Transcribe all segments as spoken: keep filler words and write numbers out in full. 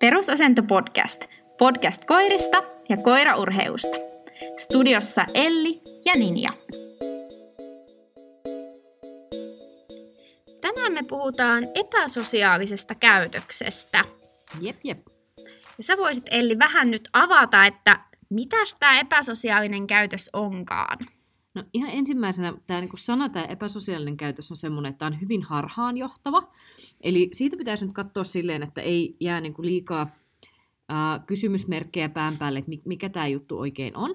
Perusasento Podcast. Podcast koirista ja koiraurheusta. Studiossa Elli ja Ninja. Tänään me puhutaan epäsosiaalisesta käytöksestä. Jep, jep. Ja sä voisit, Elli, vähän nyt avata, että mitäs tämä epäsosiaalinen käytös onkaan? No ihan ensimmäisenä tämä niin sana, tämä epäsosiaalinen käytös on semmoinen, että tämä on hyvin harhaanjohtava. Eli siitä pitäisi nyt katsoa silleen, että ei jää niin kuin liikaa äh, kysymysmerkkejä pään päälle, että mikä tämä juttu oikein on.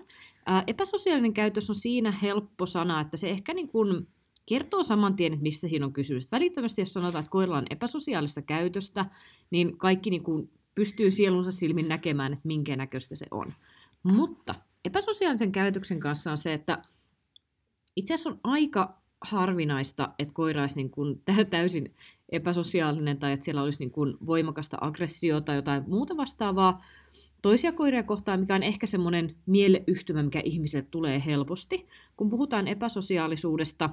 Äh, epäsosiaalinen käytös on siinä helppo sana, että se ehkä niin kuin kertoo saman tien, että mistä siinä on kysymys. Välittömästi, jos sanotaan, että koiralla on epäsosiaalista käytöstä, niin kaikki niin kuin pystyy sielunsa silmin näkemään, että minkä näköistä se on. Mutta epäsosiaalisen käytöksen kanssa on se, että itse asiassa on aika harvinaista, että koira olisi niin kuin täysin epäsosiaalinen tai että siellä olisi niin kuin voimakasta aggressiota tai jotain muuta vastaavaa toisia koiria kohtaan, mikä on ehkä semmoinen mieleyhtymä, mikä ihmiselle tulee helposti, kun puhutaan epäsosiaalisuudesta.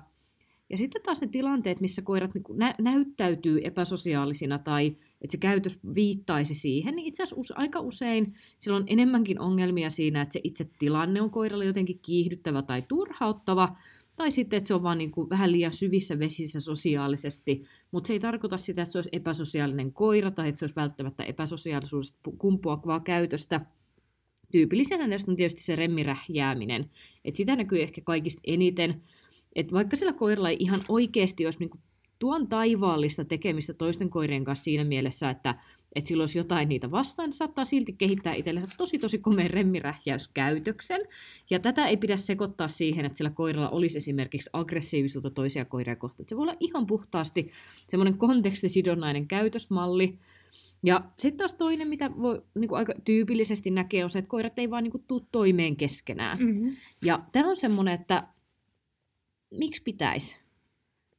Ja sitten taas ne tilanteet, missä koirat niin kuin nä- näyttäytyy epäsosiaalisina tai että se käytös viittaisi siihen, niin itse asiassa aika usein sillä on enemmänkin ongelmia siinä, että se itse tilanne on koiralla jotenkin kiihdyttävä tai turhauttava, tai sitten, että se on vaan niin kuin vähän liian syvissä vesissä sosiaalisesti, mutta se ei tarkoita sitä, että se olisi epäsosiaalinen koira tai että se olisi välttämättä epäsosiaalisuudesta kumpuavaa käytöstä. Tyypillisenä näistä on tietysti se remmirähjääminen, että sitä näkyy ehkä kaikista eniten. Et vaikka sillä koiralla ei ihan oikeasti olisi niinku tuon taivaallista tekemistä toisten koirien kanssa siinä mielessä, että et sillä olisi jotain niitä vastaan, niin saattaa silti kehittää itsellensä tosi tosi komeen remmirähjäyskäytöksen. Ja tätä ei pidä sekoittaa siihen, että sillä koiralla olisi esimerkiksi aggressiivisuutta toisia koiria kohtaan. Et se voi olla ihan puhtaasti semmoinen kontekstisidonnainen käytösmalli. Ja sitten taas toinen, mitä voi, niin kuin aika tyypillisesti näkee, on se, että koirat ei vaan niin kuin tule toimeen keskenään. Mm-hmm. Ja tämä on semmoinen, että miksi pitäisi?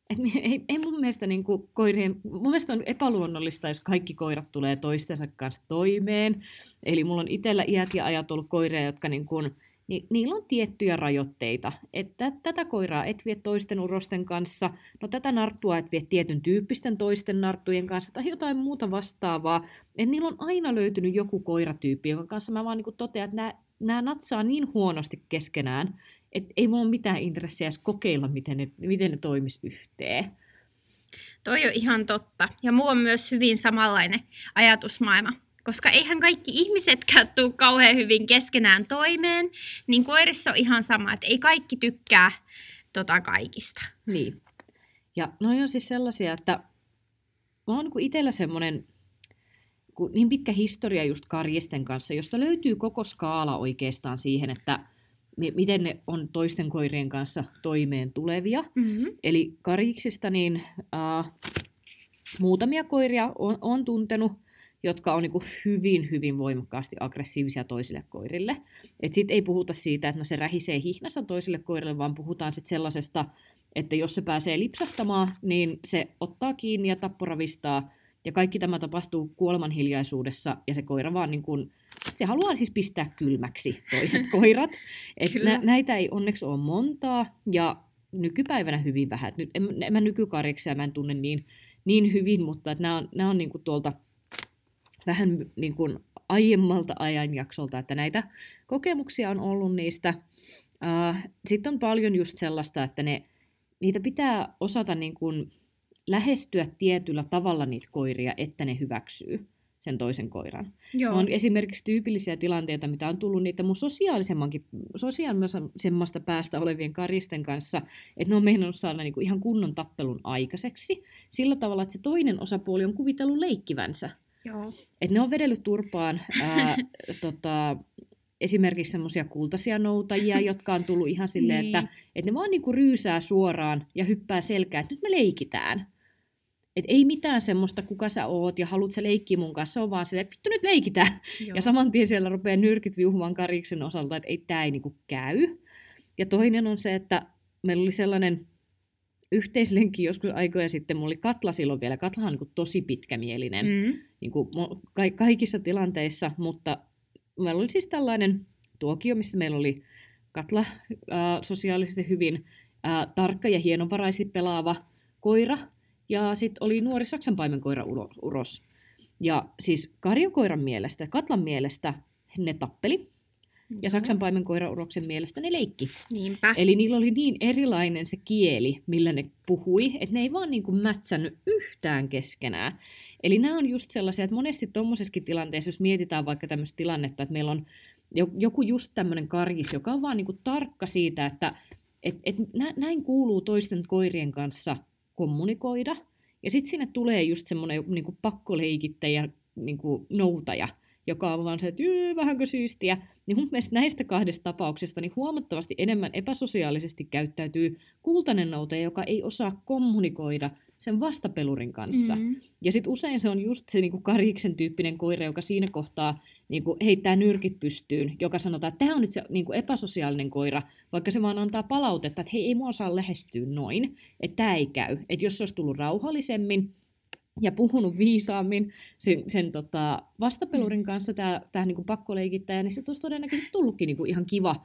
Et ei, ei mun mielestä niin kuin koirien, mun mielestä on epäluonnollista, jos kaikki koirat tulee toistensa kanssa toimeen. Eli mulla on itsellä iät ja ajat ollut koireja, jotka niin kuin, ni, niillä on tiettyjä rajoitteita. Että tätä koiraa et vie toisten urosten kanssa, no tätä narttua et vie tietyn tyyppisten toisten narttujen kanssa tai jotain muuta vastaavaa. Et niillä on aina löytynyt joku koiratyyppi, jonka kanssa mä vaan niin kuin totean, että nämä, nämä natsaa niin huonosti keskenään, että ei mulla ole mitään intressiä edes kokeilla, miten ne, miten ne toimisi yhteen. Toi on ihan totta. Ja mulla on myös hyvin samanlainen ajatusmaailma. Koska eihän kaikki ihmisetkään tule kauhean hyvin keskenään toimeen, niin koirissa on ihan sama, että ei kaikki tykkää tota kaikista. Niin. Ja noi on siis sellaisia, että mä oon itsellä semmoinen niin pitkä historia just karjisten kanssa, josta löytyy koko skaala oikeastaan siihen, että miten ne on toisten koirien kanssa toimeen tulevia. Mm-hmm. Eli karjiksista niin, äh, muutamia koiria on, on tuntenut, jotka on niin kuin hyvin, hyvin voimakkaasti aggressiivisia toisille koirille. Et sit ei puhuta siitä, että no se rähisee hihnassa toisille koirille, vaan puhutaan sit sellaisesta, että jos se pääsee lipsahtamaan, niin se ottaa kiinni ja tapporavistaa. Ja kaikki tämä tapahtuu kuolemanhiljaisuudessa, ja se koira vaan niin kuin, se haluaa siis pistää kylmäksi toiset koirat. Et nä, näitä ei onneksi ole montaa, ja nykypäivänä hyvin vähän. Nyt, en, en mä nykykarjiksia, mä en tunne niin, niin hyvin, mutta nämä on, nämä on niin kuin tuolta vähän niin kuin aiemmalta ajanjaksolta, että näitä kokemuksia on ollut niistä. Äh, sitten on paljon just sellaista, että ne, niitä pitää osata niin kuin lähestyä tietyllä tavalla niitä koiria, että ne hyväksyy sen toisen koiran. Joo. On esimerkiksi tyypillisiä tilanteita, mitä on tullut niitä mun sosiaalisemmankin, sosiaalisemmasta päästä olevien karjisten kanssa, että ne on meinannut saada niinku ihan kunnon tappelun aikaiseksi sillä tavalla, että se toinen osapuoli on kuvitellut leikkivänsä. Joo. Et ne on vedellyt turpaan ää, tota, esimerkiksi semmoisia kultaisia noutajia, jotka on tullut ihan silleen, niin. että, että ne vaan niinku ryysää suoraan ja hyppää selkään, että nyt me leikitään. Et ei mitään semmoista, kuka sä oot ja haluut sä leikkiä mun kanssa, se on vaan silleen, vittu nyt leikitään. Joo. Ja saman tien siellä rupeaa nyrkit viuhumaan kariksen osalta, että ei, tää ei niinku käy. Ja toinen on se, että meillä oli sellainen yhteislenki joskus aikoja sitten, mulla oli Katla silloin vielä, Katla on niinku tosi pitkämielinen mm. niinku ka- kaikissa tilanteissa, mutta meillä oli siis tällainen tuokio, missä meillä oli Katla ää, sosiaalisesti hyvin ää, tarkka ja hienovaraisesti pelaava koira. Ja sitten oli nuori saksanpaimenkoira uros. Ja siis karjakoiran mielestä, Katlan mielestä ne tappeli. Ja Saksan paimenkoirauroksen mielestä ne leikki. Niinpä. Eli niillä oli niin erilainen se kieli, millä ne puhui, että ne ei vaan niin kuin mätsännyt yhtään keskenään. Eli nämä on just sellaisia, että monesti tuommoisessakin tilanteessa, jos mietitään vaikka tämmöistä tilannetta, että meillä on joku just tämmöinen karjis, joka on vaan niin kuin tarkka siitä, että et, et näin kuuluu toisten koirien kanssa kommunikoida. Ja sitten sinne tulee just semmoinen niin kuin pakkoleikittäjä, niin kuin noutaja, joka on vaan se, että jyy, vähänkö siistiä, niin mun mielestä näistä kahdesta tapauksesta niin huomattavasti enemmän epäsosiaalisesti käyttäytyy kultainen noutaja, joka ei osaa kommunikoida sen vastapelurin kanssa. Mm-hmm. Ja sitten usein se on just se niinku karhiksen tyyppinen koira, joka siinä kohtaa niinku heittää nyrkit pystyyn, joka sanotaan, että tämä on nyt se niinku epäsosiaalinen koira, vaikka se vaan antaa palautetta, että hei, ei mua saa lähestyä noin, että tämä ei käy. Että jos se olisi tullut rauhallisemmin, ja puhunut viisaammin sen, sen tota vastapelurin kanssa, tämä tää niinku pakkoleikittäjä, niin se olisi todennäköisesti tullutkin niinku ihan kiva,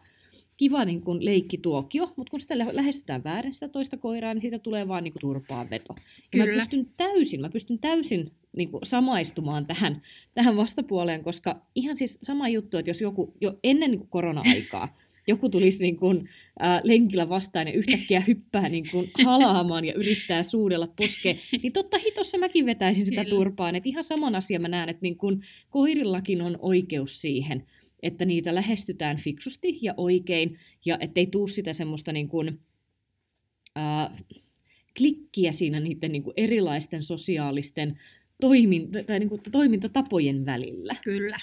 kiva niinku leikkituokio, mutta kun sitä lähestytään väärin sitä toista koiraa, niin siitä tulee vaan niinku turpaan veto. Ja mä pystyn täysin, mä pystyn täysin niinku samaistumaan tähän, tähän vastapuoleen, koska ihan siis sama juttu, että jos joku jo ennen niinku korona-aikaa, joku tulisi niin kuin, äh, lenkillä vastaan ja yhtäkkiä hyppää niin kuin, halaamaan ja yrittää suudella poskeen, niin totta hitossa mäkin vetäisin sitä turpaan. Et ihan saman asian mä näen, että niin kuin, koirillakin on oikeus siihen, että niitä lähestytään fiksusti ja oikein, ja ettei tule sitä semmoista niin kuin, äh, klikkiä siinä niiden niin kuin, erilaisten sosiaalisten toiminta- tai, niin kuin, toimintatapojen välillä. Kyllä.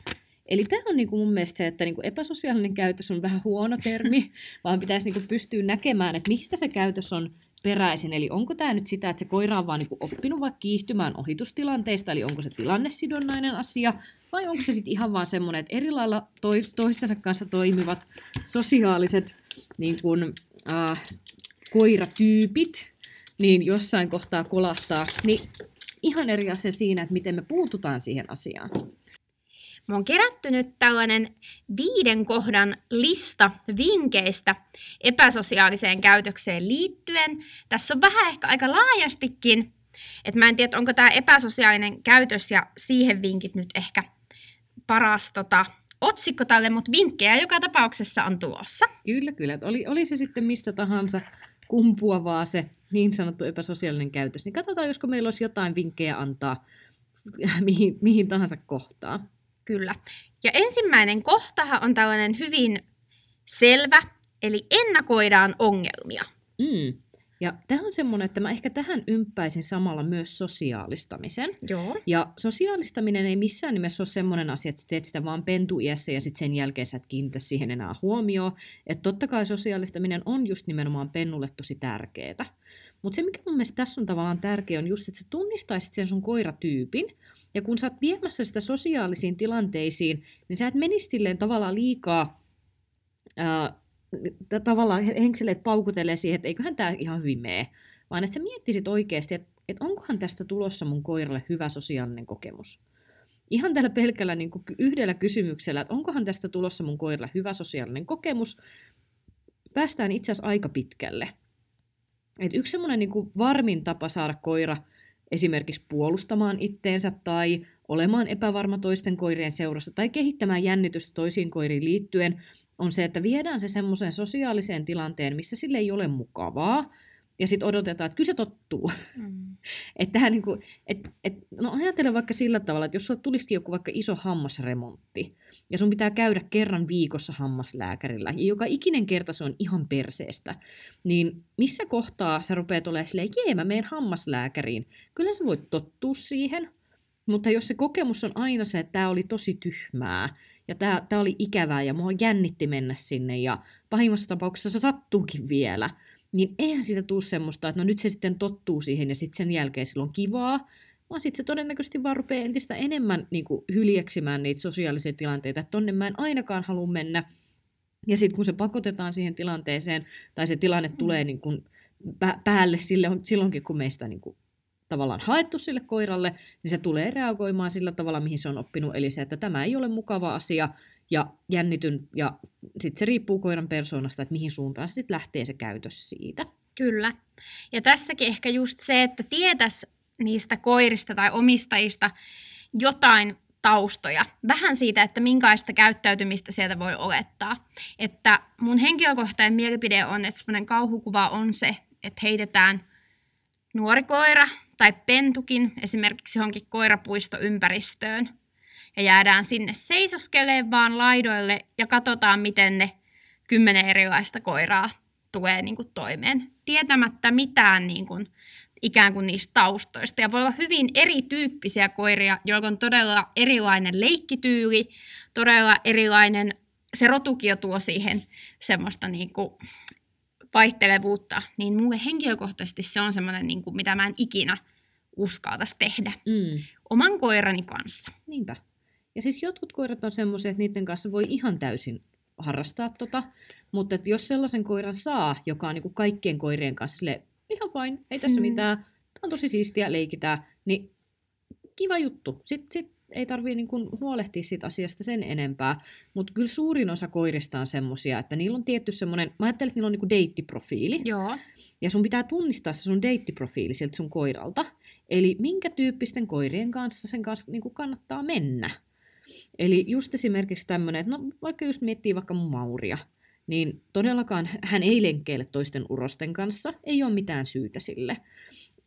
Eli tämä on niinku mun mielestä se, että niinku epäsosiaalinen käytös on vähän huono termi, vaan pitäisi niinku pystyä näkemään, että mistä se käytös on peräisin. Eli onko tämä nyt sitä, että se koira on vaan niinku oppinut vaikka kiihtymään ohitustilanteista, eli onko se tilannesidonnainen asia, vai onko se sitten ihan vaan semmoinen, että eri lailla toi, toistensa kanssa toimivat sosiaaliset niinku, äh, koiratyypit, niin jossain kohtaa kolahtaa, niin ihan eri asia siinä, että miten me puututaan siihen asiaan. Mä oon kerätty nyt tällainen viiden kohdan lista vinkkeistä epäsosiaaliseen käytökseen liittyen. Tässä on vähän ehkä aika laajastikin, että mä en tiedä, onko tämä epäsosiaalinen käytös ja siihen vinkit nyt ehkä paras tota, otsikko tälle, mutta vinkkejä joka tapauksessa on tulossa. Kyllä, kyllä. Oli, oli se sitten mistä tahansa kumpuavaa se niin sanottu epäsosiaalinen käytös, niin katsotaan, josko meillä olisi jotain vinkkejä antaa mihin, mihin tahansa kohtaan. Kyllä. Ja ensimmäinen kohtahan on tällainen hyvin selvä, eli ennakoidaan ongelmia. Mm. Ja tämä on semmoinen, että mä ehkä tähän ympäisin samalla myös sosiaalistamisen. Joo. Ja sosiaalistaminen ei missään nimessä ole semmoinen asia, että teet sitä vaan pentuiässä ja sitten sen jälkeen sä et kiinnitä siihen enää huomioon. Että totta kai sosiaalistaminen on just nimenomaan pennulle tosi tärkeää. Mutta se, mikä mun mielestä tässä on tavallaan tärkeä, on just, että sä tunnistaisit sen sun koiratyypin. Ja kun sä oot viemässä sitä sosiaalisiin tilanteisiin, niin sä et menisi silleen tavallaan liikaa ää, tavallaan henkseleet paukutelee siihen, että eiköhän tää ihan hyvin mene. Vaan että sä miettisit oikeasti, että et onkohan tästä tulossa mun koiralle hyvä sosiaalinen kokemus. Ihan tällä pelkällä niin kuin yhdellä kysymyksellä, että onkohan tästä tulossa mun koiralle hyvä sosiaalinen kokemus, päästään itse asiassa aika pitkälle. Et yksi semmoinen niin kuin varmin tapa saada koira esimerkiksi puolustamaan itteensä tai olemaan epävarma toisten koirien seurassa tai kehittämään jännitystä toisiin koiriin liittyen, on se, että viedään se semmoiseen sosiaaliseen tilanteen, missä sille ei ole mukavaa, ja sitten odotetaan, että kyllä se tottuu. Mm. Että niinku, et, et, no ajattele vaikka sillä tavalla, että jos sulla tulisikin joku vaikka iso hammasremontti, ja sun pitää käydä kerran viikossa hammaslääkärillä, ja joka ikinen kerta se on ihan perseestä, niin missä kohtaa sä rupeat olemaan silleen, jee, mä meen hammaslääkäriin. Kyllä sä voit tottua siihen, mutta jos se kokemus on aina se, että tää oli tosi tyhmää, ja tää, tää oli ikävää, ja mua jännitti mennä sinne, ja pahimmassa tapauksessa se sattuukin vielä, niin eihän siitä tule semmoista, että no nyt se sitten tottuu siihen ja sitten sen jälkeen sillä on kivaa, vaan sitten se todennäköisesti vaan rupeaa entistä enemmän niin kuin hyljeksimään niitä sosiaalisia tilanteita, että tonne mä en ainakaan halua mennä. Ja sitten kun se pakotetaan siihen tilanteeseen, tai se tilanne tulee niin kuin päälle sille, silloinkin, kun meistä niin kuin tavallaan haettu sille koiralle, niin se tulee reagoimaan sillä tavalla, mihin se on oppinut, eli se, että tämä ei ole mukava asia, ja jännityn, ja sitten se riippuu koiran persoonasta, että mihin suuntaan sitten lähtee se käytös siitä. Kyllä. Ja tässäkin ehkä just se, että tietäisi niistä koirista tai omistajista jotain taustoja, vähän siitä, että minkälaista käyttäytymistä sieltä voi olettaa. Että mun henkilökohtainen mielipide on, että semmoinen kauhukuva on se, että heitetään nuori koira tai pentukin esimerkiksi johonkin koirapuistoympäristöön ja jäädään sinne seisoskelemaan vaan laidoille ja katsotaan, miten ne kymmenen erilaista koiraa tulee niin kuin toimeen, tietämättä mitään niin kuin, ikään kuin niistä taustoista. Ja voi olla hyvin erityyppisiä koiria, joilla on todella erilainen leikkityyli, todella erilainen, se rotukio tuo siihen semmoista niin kuin vaihtelevuutta. Niin mulle henkilökohtaisesti se on semmoinen, niin kuin, mitä mä en ikinä uskaltaisi tehdä mm. oman koirani kanssa. Niinpä. Ja siis jotkut koirat on semmoisia, että niiden kanssa voi ihan täysin harrastaa tota, mutta että jos sellaisen koiran saa, joka on niin kuin kaikkien koirien kanssa sille, ihan vain, ei tässä mm. mitään, tämä on tosi siistiä, leikitään, niin kiva juttu. Sitten sit ei tarvitse niin kuin huolehtia siitä asiasta sen enempää, mutta kyllä suurin osa koirista on semmoisia, että niillä on tietty semmoinen, mä ajattelin, että niillä on niin kuin deittiprofiili. Joo. Ja sun pitää tunnistaa se sun deittiprofiili sieltä sun koiralta, eli minkä tyyppisten koirien kanssa sen kanssa niin kuin kannattaa mennä. Eli just esimerkiksi tämmöinen, että no vaikka just miettii vaikka mun Mauria, niin todellakaan hän ei lenkkeile toisten urosten kanssa, ei ole mitään syytä sille.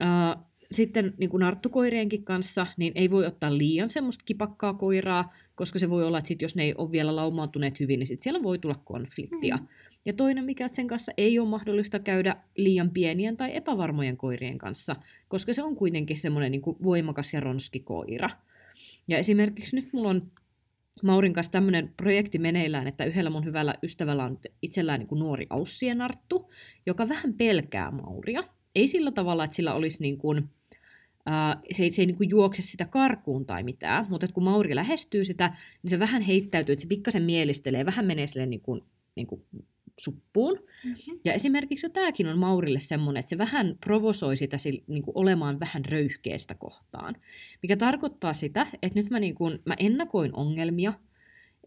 Uh, sitten niin kuin narttukoireenkin kanssa, niin ei voi ottaa liian semmoista kipakkaa koiraa, koska se voi olla, että sit jos ne ei ole vielä laumaantuneet hyvin, niin sit siellä voi tulla konfliktia. Mm. Ja toinen, mikä sen kanssa ei ole mahdollista käydä liian pienien tai epävarmojen koirien kanssa, koska se on kuitenkin semmoinen niin kuin voimakas ja ronski koira. Ja esimerkiksi nyt mulla on Maurin kanssa tämmöinen projekti meneillään, että yhdellä mun hyvällä ystävällä on itsellään niin kuin nuori aussienarttu, joka vähän pelkää Mauria. Ei sillä tavalla, että sillä olisi niin kuin, äh, se ei, se ei niin kuin juokse sitä karkuun tai mitään, mutta kun Mauri lähestyy sitä, niin se vähän heittäytyy, että se pikkasen mielistelee, vähän menee sille niin kuin, niin kuin suppuun. Mm-hmm. Ja esimerkiksi jo tämäkin on Maurille semmoinen, että se vähän provosoi sitä niin kuin olemaan vähän röyhkeästä kohtaan. Mikä tarkoittaa sitä, että nyt mä, niin kuin, mä ennakoin ongelmia,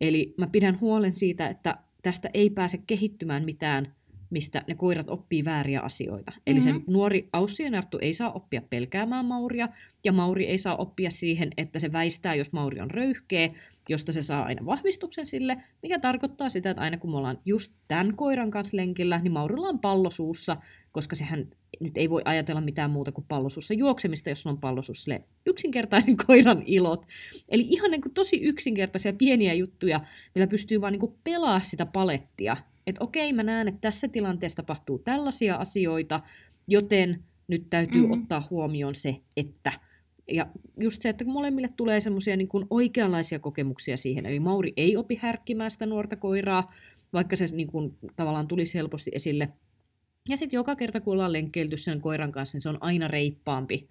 eli mä pidän huolen siitä, että tästä ei pääse kehittymään mitään, mistä ne koirat oppii vääriä asioita. Eli mm-hmm. se nuori aussienarttu ei saa oppia pelkäämään Mauria, ja Mauri ei saa oppia siihen, että se väistää, jos Mauri on röyhkeä, josta se saa aina vahvistuksen sille, mikä tarkoittaa sitä, että aina kun me ollaan just tämän koiran kanssa lenkillä, niin Maurilla on pallo suussa, koska sehän nyt ei voi ajatella mitään muuta kuin pallo suussa juoksemista, jos on pallo suussa yksinkertaisen koiran ilot. Eli ihan niin kuin tosi yksinkertaisia pieniä juttuja, millä pystyy vaan niin kuin pelaamaan sitä palettia. Että okei, mä näen, että tässä tilanteessa tapahtuu tällaisia asioita, joten nyt täytyy mm-hmm. ottaa huomioon se, että... Ja just se, että molemmille tulee semmoisia niin kuin oikeanlaisia kokemuksia siihen. Eli Mauri ei opi härkkimään sitä nuorta koiraa, vaikka se niin kuin tavallaan tulisi helposti esille. Ja sitten joka kerta, kun ollaan lenkkeilty sen koiran kanssa, niin se on aina reippaampi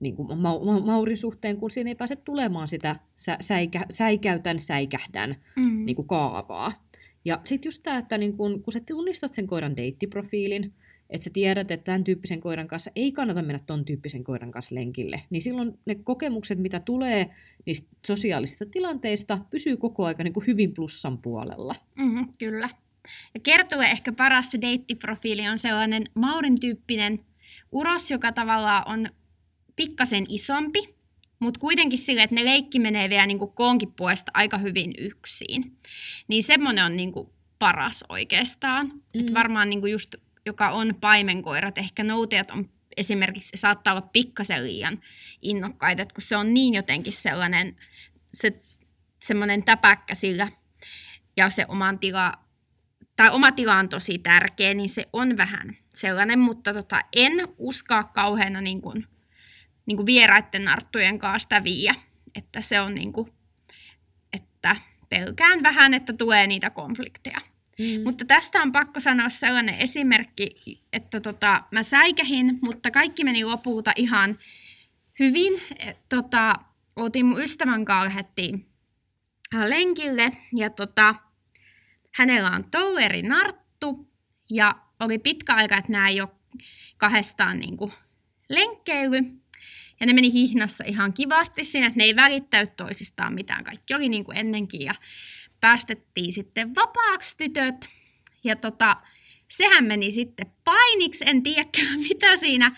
niin kuin ma- ma- Maurin suhteen, kun siinä ei pääse tulemaan sitä sä- säikä- säikäytän, säikähdän mm. niin kuin kaavaa. Ja sitten just tämä, että niin kun, kun sä tunnistat sen koiran deittiprofiilin, että sä tiedät, että tämän tyyppisen koiran kanssa ei kannata mennä ton tyyppisen koiran kanssa lenkille, niin silloin ne kokemukset, mitä tulee niistä sosiaalisista tilanteista, pysyy koko ajan niin kuin hyvin plussan puolella. Mm, kyllä. Ja kertue ehkä paras se deittiprofiili on sellainen Maurin tyyppinen uros, joka tavallaan on pikkasen isompi, mutta kuitenkin silleen, että ne leikki menee vielä niin kuin koonkin puolesta aika hyvin yksin. Niin semmoinen on niin kuin paras oikeastaan. Mm. Että varmaan niin kuin just, joka on paimenkoirat, ehkä noutajat on esimerkiksi, saattaa olla pikkasen liian innokkaita, että kun se on niin jotenkin sellainen, se, semmoinen täpäkkä sillä, ja se oman tila, tai oma tila on tosi tärkeä, niin se on vähän sellainen, mutta tota, en uskaa kauheana niin kuin, niin kuin vieraiden narttujen kanssa sitä viiä, että se on niin kuin, että pelkään vähän, että tulee niitä konflikteja. Mm. Mutta tästä on pakko sanoa sellainen esimerkki, että tota, mä säikähin, mutta kaikki meni lopulta ihan hyvin. Et, tota, oltiin mun ystävän kanssa, lähdettiin lenkille ja tota, hänellä on tolleri narttu ja oli pitkä aika, että nämä ei ole kahdestaan niin kuin lenkkeily. Ja ne meni hihnassa ihan kivasti siinä, että ne ei välittäydy toisistaan mitään. Kaikki oli niin kuin ennenkin ja päästettiin sitten vapaaksi tytöt. Ja tota, sehän meni sitten painiksi, en tiedä mitä siinä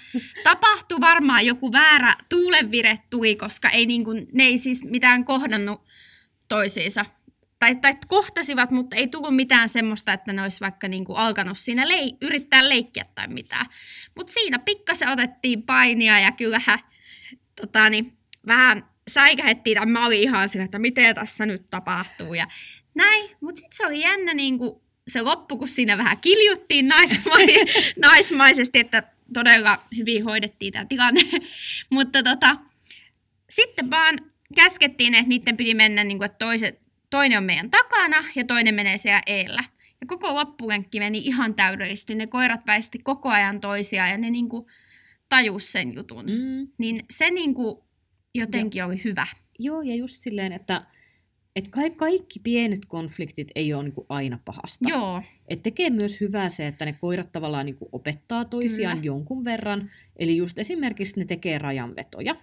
tapahtui, varmaan joku väärä tuulenvire tuli, koska ei niin kuin, ne ei siis mitään kohdannut toisiinsa. Tai, tai kohtasivat, mutta ei tullut mitään semmoista, että ne olisi vaikka niin kuin alkanut siinä lei, yrittää leikkiä tai mitään. Mutta siinä pikkasen otettiin painia ja kyllähän tota niin, vähän säikähettiin, tai mä olin ihan sillä, että miten tässä nyt tapahtuu ja näin. Mutta sitten se oli jännä niin kuin se loppu, kun siinä vähän kiljuttiin naismaisesti, naismaisesti että todella hyvin hoidettiin tämä tilanne. Mutta tota, sitten vaan käskettiin, että niiden piti mennä, niin kuin, että toiset, toinen on meidän takana ja toinen menee siellä eellä. Ja koko loppulenkki meni ihan täydellisesti. Ne koirat väisti koko ajan toisiaan ja ne niin kuin tajusi sen jutun. Mm. Niin se niin kuin jotenkin ja, oli hyvä. Joo, ja just silleen, että et ka- kaikki pienet konfliktit ei ole niin kuin aina pahasta. Joo. Et tekee myös hyvää se, että ne koirat tavallaan niin kuin opettaa toisiaan Kyllä. jonkun verran. Eli just esimerkiksi ne tekee rajanvetoja.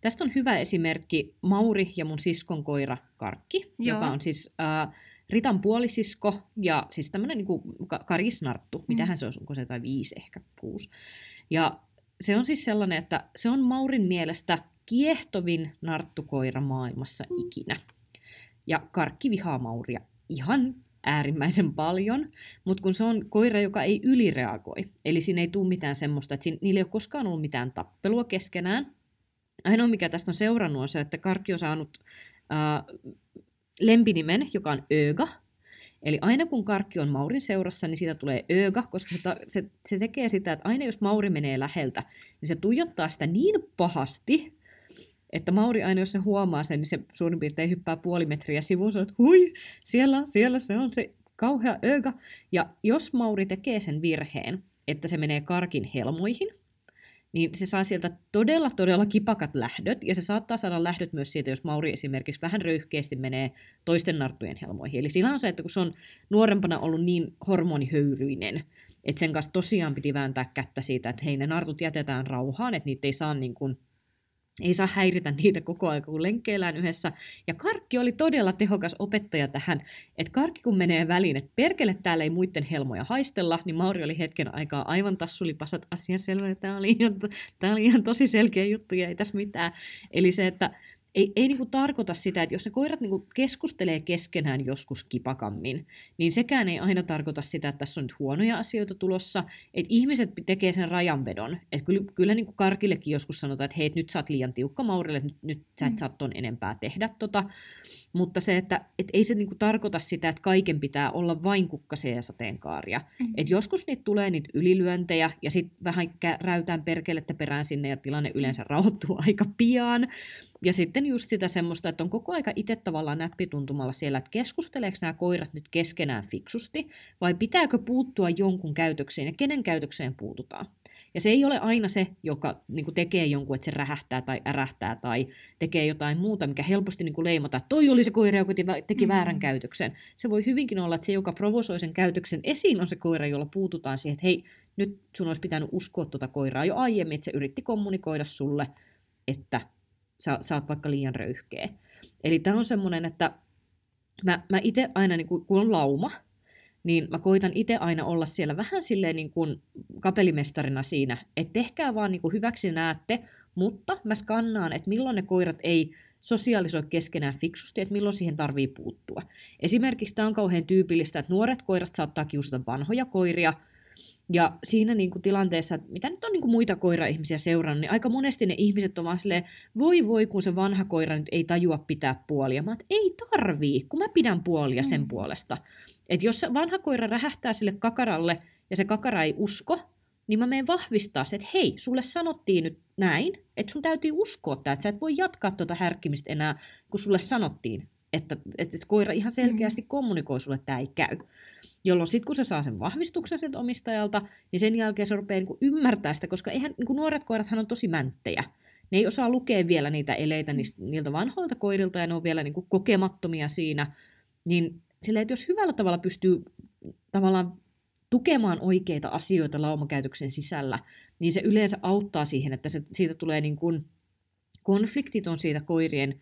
Tästä on hyvä esimerkki Mauri ja mun siskon koira Karkki, Joo. joka on siis äh, Ritan puolisisko ja siis tämmöinen niin kuin karisnarttu. Mm. Mitähän se on, onko se jotain viisi ehkä, kuusi. Ja se on siis sellainen, että se on Maurin mielestä kiehtovin narttukoira maailmassa mm. ikinä. Ja Karkki vihaa Mauria ihan äärimmäisen paljon, mutta kun se on koira, joka ei ylireagoi. Eli siinä ei tule mitään semmoista, että siinä, niillä ei ole koskaan ollut mitään tappelua keskenään. Ainoa, mikä tästä on seurannut, on se, että Karkki on saanut ää, lempinimen, joka on Öga. Eli aina kun Karkki on Maurin seurassa, niin siitä tulee Öga, koska se, ta- se, se tekee sitä, että aina jos Mauri menee läheltä, niin se tuijottaa sitä niin pahasti, että Mauri aina, jos se huomaa sen, niin se suurin piirtein hyppää puoli metriä sivuun, sanoo, että hui, siellä, siellä se on se kauhea Öga. Ja jos Mauri tekee sen virheen, että se menee Karkin helmoihin, niin se saa sieltä todella, todella kipakat lähdöt, ja se saattaa saada lähdöt myös siitä, jos Mauri esimerkiksi vähän röyhkeästi menee toisten narttujen helmoihin. Eli sillä on se, että kun se on nuorempana ollut niin hormonihöyryinen, että sen kanssa tosiaan piti vääntää kättä siitä, että hei, ne nartut jätetään rauhaan, että niitä ei saa, niin kuin, ei saa häiritä niitä koko ajan, kun lenkkeillään yhdessä. Ja Karkki oli todella tehokas opettaja tähän, että Karkki kun menee väliin, että perkele täällä ei muiden helmoja haistella, niin Mauri oli hetken aikaa aivan tassulipasat asian selvä, tämä oli, oli ihan tosi selkeä juttu ja ei tässä mitään. Eli se, että ei, ei niinku tarkoita sitä, että jos ne koirat niinku keskustelee keskenään joskus kipakammin, niin sekään ei aina tarkoita sitä, että tässä on nyt huonoja asioita tulossa. Et ihmiset tekee sen rajanvedon. Et kyllä kyllä niinku Karkillekin joskus sanotaan, että hei, nyt sä oot liian tiukka Maurille, nyt, nyt sä et saa ton enempää tehdä tota. Mutta se, että et ei se niinku tarkoita sitä, että kaiken pitää olla vain kukkasia ja sateenkaaria. Mm. Et joskus niitä tulee niitä ylilyöntejä ja sitten vähän räytään perkelettä perään sinne ja tilanne yleensä rauhoittuu aika pian. Ja sitten just sitä semmoista, että on koko aika itse tavallaan näppituntumalla siellä, että keskusteleeko nämä koirat nyt keskenään fiksusti vai pitääkö puuttua jonkun käytökseen ja kenen käytökseen puututaan. Ja se ei ole aina se, joka niin kuin tekee jonkun, että se rähähtää tai ärähtää tai tekee jotain muuta, mikä helposti niin kuin leimataan, että toi oli se koira, joka teki väärän käytöksen. Se voi hyvinkin olla, että se, joka provosoi sen käytöksen esiin, on se koira, jolla puututaan siihen, että hei, nyt sun olisi pitänyt uskoa tuota koiraa jo aiemmin, että se yritti kommunikoida sulle, että sä, sä oot vaikka liian röyhkeä. Eli tää on semmoinen, että mä, mä itse aina, niin kun on lauma, niin mä koitan itse aina olla siellä vähän silleen niin kuin kapelimestarina siinä, että tehkää vaan niin kuin hyväksi näette, mutta mä skannaan, että milloin ne koirat ei sosiaalisoi keskenään fiksusti, että milloin siihen tarvii puuttua. Esimerkiksi tämä on kauhean tyypillistä, että nuoret koirat saattaa kiusata vanhoja koiria, ja siinä niin kuin tilanteessa, että mitä nyt on niin kuin muita koira-ihmisiä seurannut, niin aika monesti ne ihmiset on vaan silleen, voi voi, kun se vanha koira nyt ei tajua pitää puolia. Mä oon, ei tarvii, kun mä pidän puolia sen mm. puolesta. Että jos vanha koira rähähtää sille kakaralle ja se kakara ei usko, niin mä menen vahvistaa se, että hei, sulle sanottiin nyt näin, että sun täytyy uskoa tämä, että sä et voi jatkaa tuota härkkimistä enää, kun sulle sanottiin, että, että koira ihan selkeästi kommunikoi sulle, että tämä ei käy. Jolloin sitten kun se saa sen vahvistuksen sieltä omistajalta, niin sen jälkeen se rupeaa niinku ymmärtää sitä, koska eihän, niinku nuoret koirathan on tosi mänttejä. Ne ei osaa lukea vielä niitä eleitä niistä, niiltä vanhoilta koirilta ja ne on vielä niinku kokemattomia siinä. Niin silleen, että jos hyvällä tavalla pystyy tavallaan tukemaan oikeita asioita laumakäytöksen sisällä, niin se yleensä auttaa siihen, että se, siitä tulee niin kuin konfliktiton siitä koirien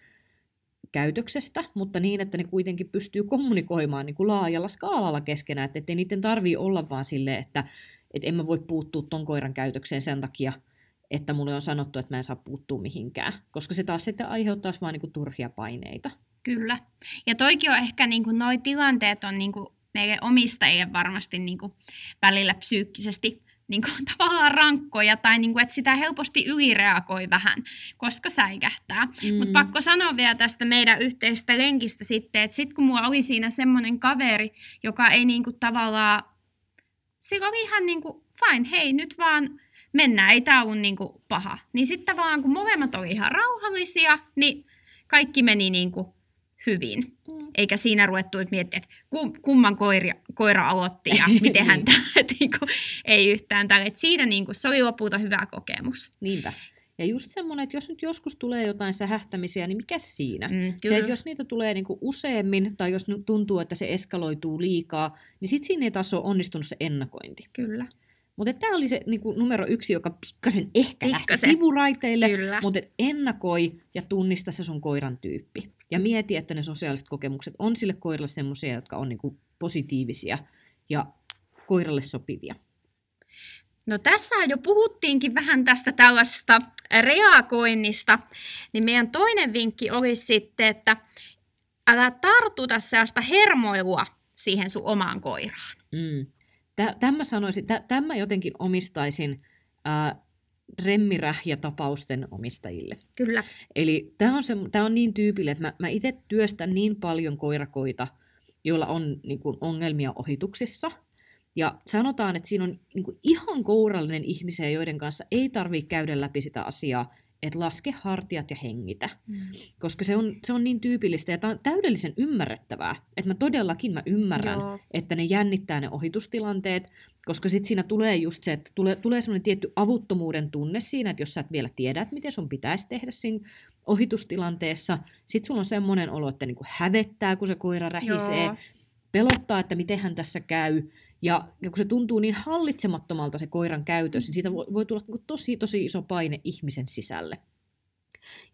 käytöksestä, mutta niin, että ne kuitenkin pystyy kommunikoimaan niin kuin laajalla skaalalla keskenään, että ettei niiden tarvitse olla vaan silleen, että et en mä voi puuttua ton koiran käytökseen sen takia, että mulle on sanottu, että mä en saa puuttua mihinkään, koska se taas sitten aiheuttaa vaan niin kuin turhia paineita. Kyllä. Ja toikin on ehkä, niin kuin noi tilanteet on niin kuin meille omistajille varmasti niin kuin välillä psyykkisesti niin kuin tavallaan rankkoja, tai niin kuin, että sitä helposti ylireagoi vähän, koska säikähtää. Mm. Mutta pakko sanoa vielä tästä meidän yhteisestä lenkistä sitten, että sitten kun mulla oli siinä semmoinen kaveri, joka ei niin kuin tavallaan, sillä oli ihan niin kuin, fine, hei, nyt vaan mennään, ei tää ollut niin kuin paha. Niin sitten tavallaan, kun molemmat oli ihan rauhallisia, niin kaikki meni niin kuin hyvin. Mm. Eikä siinä ruvettu miettiä, että kumman koira, koira aloitti ja miten hän niinku, ei yhtään tälle. Et siinä niinku, se oli lopulta hyvä kokemus. Niinpä. Ja just semmoinen, että jos nyt joskus tulee jotain sähähtämisiä, niin mikä siinä? Mm, se, jos niitä tulee niinku useammin tai jos tuntuu, että se eskaloituu liikaa, niin sitten siinä ei taas ole onnistunut se ennakointi. Kyllä. Mutta tämä oli se niinku, numero yksi, joka pikkasen ehkä lähti sivuraiteille, mutta ennakoi ja tunnista se sun koiran tyyppi. Ja mieti, että ne sosiaaliset kokemukset on sille koiralle semmoisia, jotka on niinku positiivisia ja koiralle sopivia. No tässä jo puhuttiinkin vähän tästä tällaisesta reagoinnista, niin meidän toinen vinkki oli sitten, että älä tartuta sellaista hermoilua siihen sun omaan koiraan. Mm. Tämän mä sanoisin, tämän mä jotenkin omistaisin ää, remmirähjätapausten omistajille. Kyllä. Eli tämä on, se, tämä on niin tyypillinen, että mä, mä itse työstän niin paljon koirakoita, joilla on niin kuin, ongelmia ohituksissa. Ja sanotaan, että siinä on niin kuin, ihan kourallinen ihmisiä, joiden kanssa ei tarvitse käydä läpi sitä asiaa, että laske hartiat ja hengitä. Mm. Koska se on, se on niin tyypillistä ja tämä on täydellisen ymmärrettävää. Että mä todellakin mä ymmärrän, Joo. että ne jännittää ne ohitustilanteet, koska sitten siinä tulee just se, että tulee, tulee semmoinen tietty avuttomuuden tunne siinä, että jos sä et vielä tiedä, että miten sun pitäisi tehdä siinä ohitustilanteessa, sitten sulla on semmoinen olo, että niinku hävettää, kun se koira rähisee, Joo. pelottaa, että miten hän tässä käy. Ja kun se tuntuu niin hallitsemattomalta se koiran käytös, niin siitä voi tulla tosi, tosi iso paine ihmisen sisälle.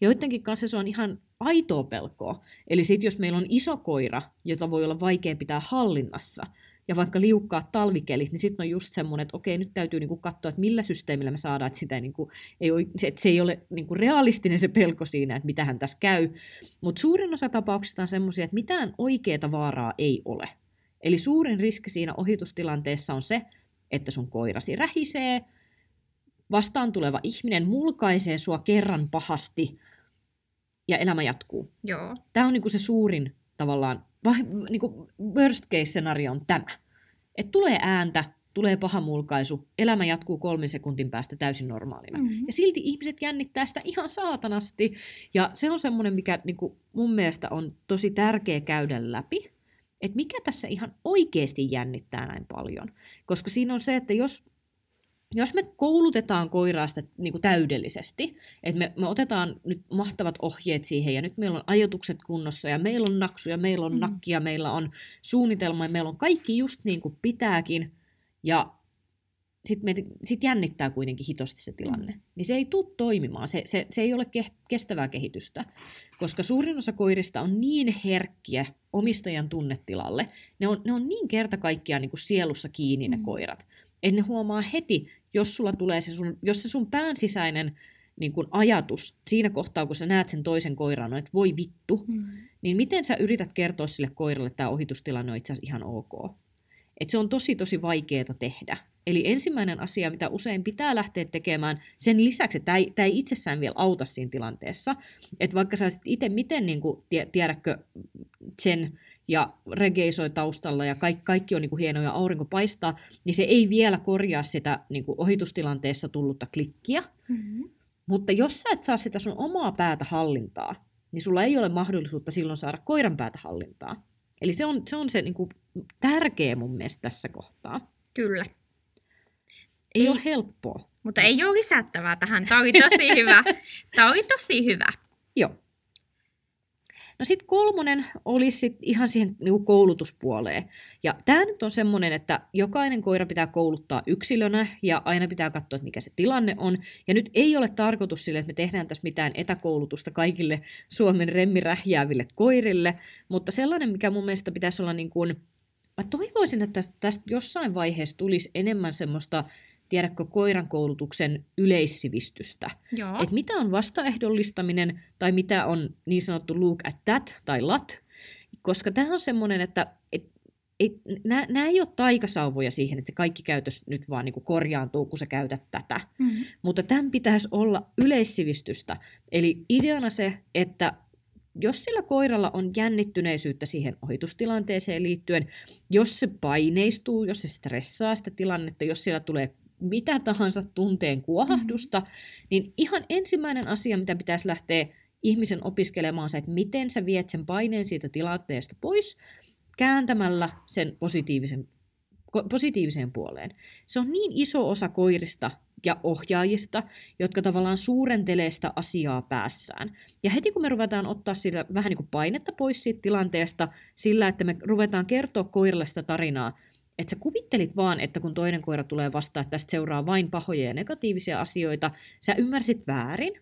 Ja joidenkin kanssa se on ihan aitoa pelkoa. Eli sitten jos meillä on iso koira, jota voi olla vaikea pitää hallinnassa, ja vaikka liukkaat talvikelit, niin sitten on just semmoinen, että okei, nyt täytyy niinku katsoa, että millä systeemillä me saadaan, että, sitä niinku, ei ole, että se ei ole niinku realistinen se pelko siinä, että mitähän tässä käy. Mutta suurin osa tapauksista on semmoisia, että mitään oikeaa vaaraa ei ole. Eli suurin riski siinä ohitustilanteessa on se, että sun koirasi rähisee, vastaan tuleva ihminen mulkaisee sua kerran pahasti ja elämä jatkuu. Joo. Tämä on niinku se suurin tavallaan, niinku worst case scenario on tämä. Että tulee ääntä, tulee paha mulkaisu, elämä jatkuu kolmen sekuntin päästä täysin normaalina. Mm-hmm. Ja silti ihmiset jännittää sitä ihan saatanasti. Ja se on semmoinen, mikä niinku mun mielestä on tosi tärkeä käydä läpi. Että mikä tässä ihan oikeasti jännittää näin paljon. Koska siinä on se, että jos, jos me koulutetaan koiraa sitä niin kuin täydellisesti, että me, me otetaan nyt mahtavat ohjeet siihen, ja nyt meillä on ajatukset kunnossa, ja meillä on naksuja, meillä on nakkia, meillä on suunnitelma, ja meillä on kaikki just niin kuin pitääkin, ja sitten sit jännittää kuitenkin hitosti se tilanne. Mm. Niin se ei tule toimimaan, se, se, se ei ole ke, kestävää kehitystä, koska suurin osa koirista on niin herkkiä omistajan tunnetilalle, ne on, ne on niin kerta kaikkiaan niin kuin sielussa kiinni ne mm. koirat, että ne huomaa heti, jos, sulla tulee se, sun, jos se sun pään sisäinen niin kuin ajatus siinä kohtaa, kun sä näet sen toisen koiran, että voi vittu, mm. niin miten sä yrität kertoa sille koiralle, että tämä ohitustilanne on itse asiassa ihan ok. Että se on tosi, tosi vaikeaa tehdä. Eli ensimmäinen asia, mitä usein pitää lähteä tekemään, sen lisäksi, että tämä ei itsessään vielä auta siinä tilanteessa, että vaikka sä olisit itse miten, niin kuin, tiedätkö, sen ja reggae soi taustalla ja kaikki, kaikki on niin kuin hienoja, aurinko paistaa, niin se ei vielä korjaa sitä niin kuin ohitustilanteessa tullutta klikkiä. Mm-hmm. Mutta jos sä et saa sitä sun omaa päätä hallintaa, niin sulla ei ole mahdollisuutta silloin saada koiran päätä hallintaa. Eli se on se, on se niin kuin tärkeä mun mielestä tässä kohtaa. Kyllä. Ei, ei ole helppoa. Mutta ei ole lisättävää tähän. Tämä oli tosi hyvä. Tämä oli tosi hyvä. Joo. No sitten kolmonen olisi sit ihan siihen niinku koulutuspuoleen. Ja tämä nyt on semmoinen, että jokainen koira pitää kouluttaa yksilönä ja aina pitää katsoa, että mikä se tilanne on. Ja nyt ei ole tarkoitus sille, että me tehdään tässä mitään etäkoulutusta kaikille Suomen remmirähjääville koirille, mutta sellainen, mikä mun mielestä pitäisi olla niin kuin, mä toivoisin, että tästä jossain vaiheessa tulisi enemmän semmoista, tiedätkö, koiran koulutuksen yleissivistystä. Että mitä on vastaehdollistaminen tai mitä on niin sanottu look at that tai lat. Koska tämä on semmoinen, että et, et, nämä ei ole taikasauvoja siihen, että se kaikki käytös nyt vaan niinku korjaantuu, kun sä käytät tätä. Mm-hmm. Mutta tämän pitäisi olla yleissivistystä. Eli ideana se, että jos sillä koiralla on jännittyneisyyttä siihen ohitustilanteeseen liittyen, jos se paineistuu, jos se stressaa sitä tilannetta, jos sillä tulee mitä tahansa tunteen kuohahdusta, mm-hmm. niin ihan ensimmäinen asia, mitä pitäisi lähteä ihmisen opiskelemaan, on se, että miten sä viet sen paineen siitä tilanteesta pois kääntämällä sen positiivisen, positiiviseen puoleen. Se on niin iso osa koirista ja ohjaajista, jotka tavallaan suurentelee sitä asiaa päässään. Ja heti kun me ruvetaan ottaa siitä vähän niin kuin painetta pois siitä tilanteesta sillä, että me ruvetaan kertoa koiralle sitä tarinaa, että sä kuvittelit vaan, että kun toinen koira tulee vastaan, että tästä seuraa vain pahoja ja negatiivisia asioita, sä ymmärsit väärin,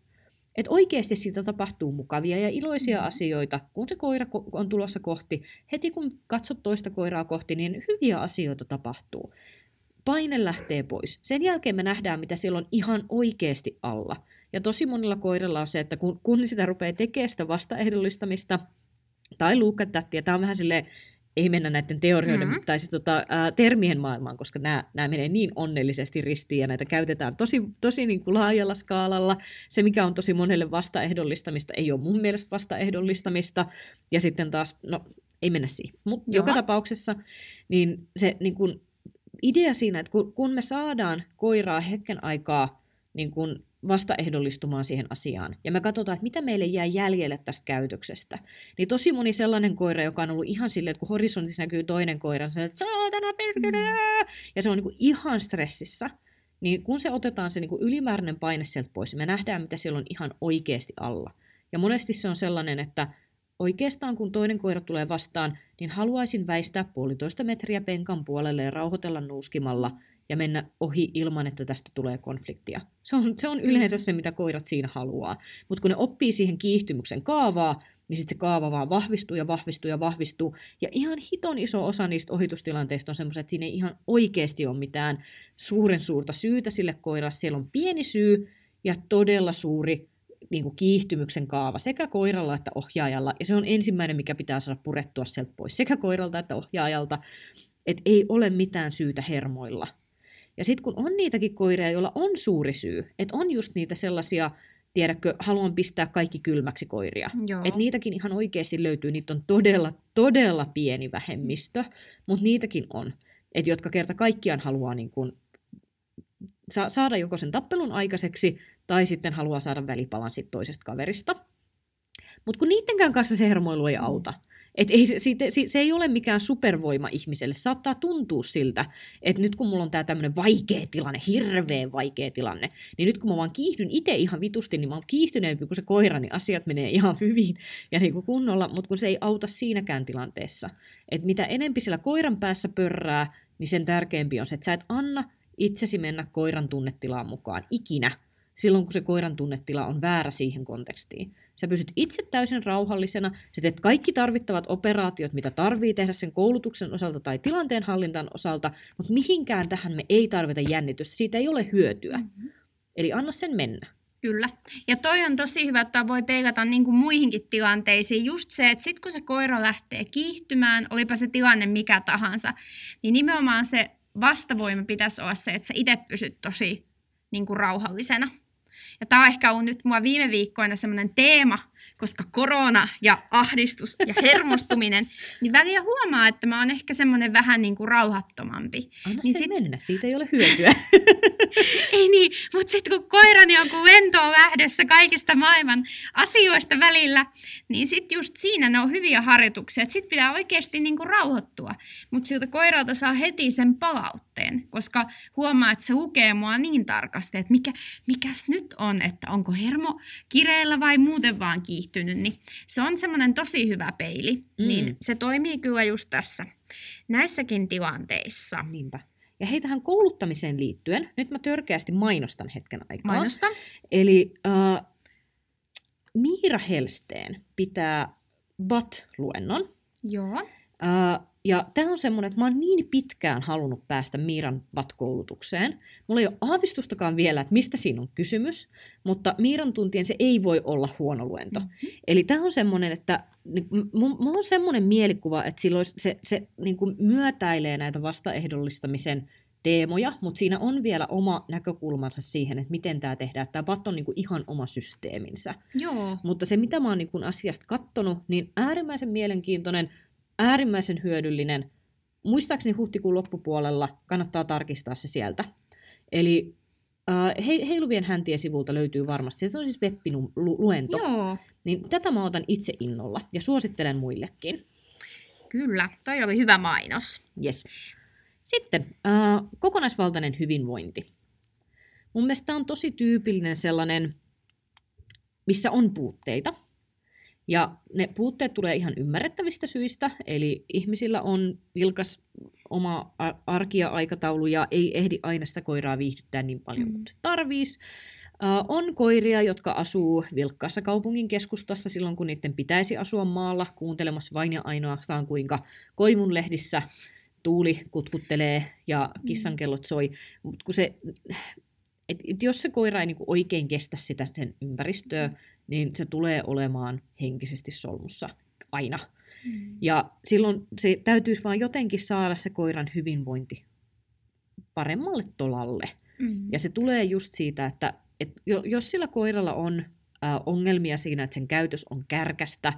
että oikeasti siitä tapahtuu mukavia ja iloisia mm-hmm. asioita, kun se koira on tulossa kohti. Heti kun katsot toista koiraa kohti, niin hyviä asioita tapahtuu. Paine lähtee pois. Sen jälkeen me nähdään, mitä siellä on ihan oikeasti alla. Ja tosi monilla koirilla on se, että kun, kun sitä rupeaa tekemään sitä vastaehdollistamista tai luukkatättiä, tämä on vähän silleen, ei mennä näiden teorioiden mm-hmm. tai tota, ää, termien maailmaan, koska nämä, nämä menee niin onnellisesti ristiin ja näitä käytetään tosi, tosi niin kuin laajalla skaalalla. Se, mikä on tosi monelle vastaehdollistamista, ei ole mun mielestä vastaehdollistamista. Ja sitten taas, no ei mennä siihen. Mutta joka tapauksessa niin se niin kuin idea siinä, että kun, kun me saadaan koiraa hetken aikaa niin kuin vastaehdollistumaan siihen asiaan, ja me katsotaan, että mitä meille jää jäljelle tästä käytöksestä, niin tosi moni sellainen koira, joka on ollut ihan silleen, että kun horisontissa näkyy toinen koira, se on, että saatana perkele, ja se on niin kuin ihan stressissä, niin kun se otetaan se niin kuin ylimääräinen paine sieltä pois, me nähdään, mitä siellä on ihan oikeasti alla. Ja monesti se on sellainen, että oikeastaan kun toinen koira tulee vastaan, niin haluaisin väistää puolitoista metriä penkan puolelle ja rauhoitella nuuskimalla ja mennä ohi ilman, että tästä tulee konfliktia. Se on, se on yleensä se, mitä koirat siinä haluaa. Mutta kun ne oppii siihen kiihtymyksen kaavaa, niin sitten se kaava vaan vahvistuu ja vahvistuu ja vahvistuu. Ja ihan hiton iso osa niistä ohitustilanteista on semmoiset, että siinä ei ihan oikeasti ole mitään suuren suurta syytä sille koiralle. Siellä on pieni syy ja todella suuri niin kuin kiihtymyksen kaava sekä koiralla että ohjaajalla. Ja se on ensimmäinen, mikä pitää saada purettua sieltä pois sekä koiralta että ohjaajalta. Että ei ole mitään syytä hermoilla. Ja sitten kun on niitäkin koiria, joilla on suuri syy, että on just niitä sellaisia, tiedätkö, haluan pistää kaikki kylmäksi koiria. Että niitäkin ihan oikeasti löytyy, niitä on todella, todella pieni vähemmistö, mutta niitäkin on. Että jotka kerta kaikkiaan haluaa niin kun sa- saada joko sen tappelun aikaiseksi, tai sitten haluaa saada välipalan sit toisesta kaverista. Mutta kun niittenkään kanssa se hermoilu ei auta. Et ei, se, se ei ole mikään supervoima ihmiselle. Se saattaa tuntua siltä, että nyt kun mulla on tää tämmönen vaikea tilanne, hirveän vaikea tilanne, niin nyt kun mä vaan kiihdyn itse ihan vitusti, niin mä oon kiihtyneempi kuin se koira, niin asiat menee ihan hyvin ja niin kuin kunnolla, mutta kun se ei auta siinäkään tilanteessa. Että mitä enempi sillä koiran päässä pörrää, niin sen tärkeämpi on se, että sä et anna itsesi mennä koiran tunnetilaan mukaan ikinä, silloin kun se koiran tunnetila on väärä siihen kontekstiin. Sä pysyt itse täysin rauhallisena, sä teet kaikki tarvittavat operaatiot, mitä tarvii tehdä sen koulutuksen osalta tai tilanteen hallintan osalta, mutta mihinkään tähän me ei tarvita jännitystä, siitä ei ole hyötyä. Mm-hmm. Eli anna sen mennä. Kyllä. Ja toi on tosi hyvä, että voi peilata niin kuin muihinkin tilanteisiin. Just se, että sit kun se koira lähtee kiihtymään, olipa se tilanne mikä tahansa, niin nimenomaan se vastavoima pitäisi olla se, että sä itse pysyt tosi niin kuin rauhallisena. Ja tämä on ehkä ollut nyt mua viime viikkoina semmoinen teema, koska korona ja ahdistus ja hermostuminen, niin väliä huomaa, että mä oon ehkä semmoinen vähän niin kuin rauhattomampi. Anna niin se sit mennä, siitä ei ole hyötyä. Ei niin, mutta sitten kun koirani on kun lento on lähdössä kaikista maailman asioista välillä, niin sitten just siinä ne on hyviä harjoituksia, että sitten pitää oikeasti niin kuin rauhoittua. Mutta siltä koiralta saa heti sen palautteen, koska huomaa, että se lukee mua niin tarkasti, että mikä, mikäs nyt on. on, että onko hermo kireellä vai muuten vaan kiihtynyt, niin se on semmoinen tosi hyvä peili. Mm. Niin se toimii kyllä just tässä, näissäkin tilanteissa. Niinpä. Ja hei, tähän kouluttamiseen liittyen, nyt mä törkeästi mainostan hetken aikaa. Mainosta. Eli äh, Miira Helsteen pitää B A T-luennon. Joo. Äh, ja tämä on semmoinen, että mä oon niin pitkään halunnut päästä Miiran B A T-koulutukseen. Mulla ei ole aavistustakaan vielä, että mistä siinä on kysymys, mutta Miiran tuntien se ei voi olla huono luento. Mm-hmm. Eli tämä on semmoinen, että mulla on semmoinen mielikuva, että silloin se, se niin kuin myötäilee näitä vastaehdollistamisen teemoja, mutta siinä on vielä oma näkökulmansa siihen, että miten tämä tehdään. Tämä B A T on niin kuin ihan oma systeeminsä. Joo. Mutta se, mitä mä oon niin kuin asiasta katsonut, niin äärimmäisen mielenkiintoinen, äärimmäisen hyödyllinen. Muistaakseni huhtikuun loppupuolella kannattaa tarkistaa se sieltä. Eli äh, he, heiluvien häntien sivulta löytyy varmasti. Se on siis web-luento. Joo. Niin tätä mä otan itse innolla ja suosittelen muillekin. Kyllä, toi oli hyvä mainos. Yes. Sitten äh, kokonaisvaltainen hyvinvointi. Mun mielestä on tosi tyypillinen sellainen, missä on puutteita. Ja ne puutteet tulee ihan ymmärrettävistä syistä, eli ihmisillä on vilkas oma arki ja aikataulu ja ei ehdi aina sitä koiraa viihdyttää niin paljon kuin se tarvitsisi. Uh, on koiria, jotka asuu vilkkaassa kaupungin keskustassa silloin, kun niiden pitäisi asua maalla kuuntelemassa vain ja ainoastaan, kuinka koivun lehdissä tuuli kutkuttelee ja kissankellot soi. Mut kun se, et, et jos se koira ei niinku oikein kestä sitä sen ympäristöä, niin se tulee olemaan henkisesti solmussa aina. Mm. Ja silloin se täytyisi vaan jotenkin saada se koiran hyvinvointi paremmalle tolalle. Mm. Ja se tulee just siitä, että, että jos sillä koiralla on äh, ongelmia siinä, että sen käytös on kärkästä,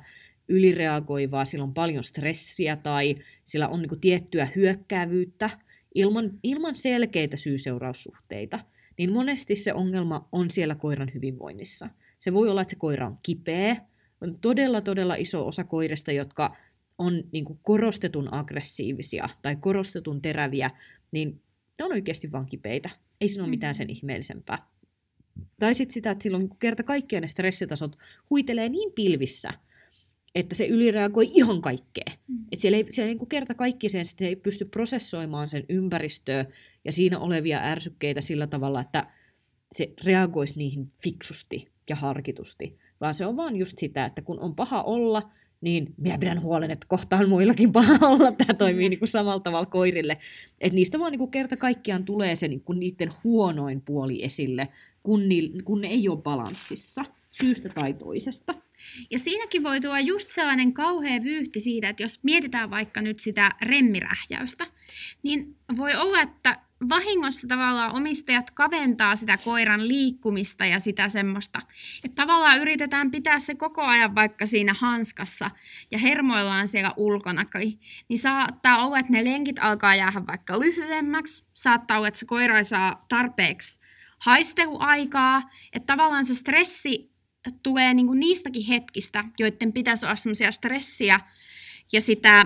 ylireagoivaa, sillä on paljon stressiä tai sillä on niinku tiettyä hyökkäävyyttä ilman, ilman selkeitä syy-seuraussuhteita, niin monesti se ongelma on siellä koiran hyvinvoinnissa. Se voi olla, että se koira on kipeä. On todella, todella iso osa koirista, jotka on niin kuin korostetun aggressiivisia tai korostetun teräviä, niin ne on oikeasti vaan kipeitä. Ei siinä ole mitään sen ihmeellisempää. Tai sitten sitä, että silloin kun kerta kaikkiaan ne stressitasot huitelee niin pilvissä, että se ylireagoi ihan kaikkeen. Mm. Että siellä ei, siellä niin kuin kerta kaikkiaan se ei pysty prosessoimaan sen ympäristöä ja siinä olevia ärsykkeitä sillä tavalla, että se reagoisi niihin fiksusti ja harkitusti, vaan se on vaan just sitä, että kun on paha olla, niin minä pidän huolen, että kohtaan muillakin paha olla. Tämä toimii niin kuin samalla tavalla koirille. Että niistä vaan niin kuin kerta kaikkiaan tulee se niin kuin niiden huonoin puoli esille, kun, ni, kun ne ei ole balanssissa syystä tai toisesta. Ja siinäkin voi tulla just sellainen kauhea vyyhti siitä, että jos mietitään vaikka nyt sitä remmirähjäystä, niin voi olla, että vahingossa tavallaan omistajat kaventaa sitä koiran liikkumista ja sitä semmoista, että tavallaan yritetään pitää se koko ajan vaikka siinä hanskassa ja hermoillaan siellä ulkona, niin saattaa olla, että ne lenkit alkaa jäädä vaikka lyhyemmäksi, saattaa olla, että se koira ei saa tarpeeksi haisteluaikaa, että tavallaan se stressi tulee niinku niistäkin hetkistä, joiden pitäisi olla semmoisia stressiä ja sitä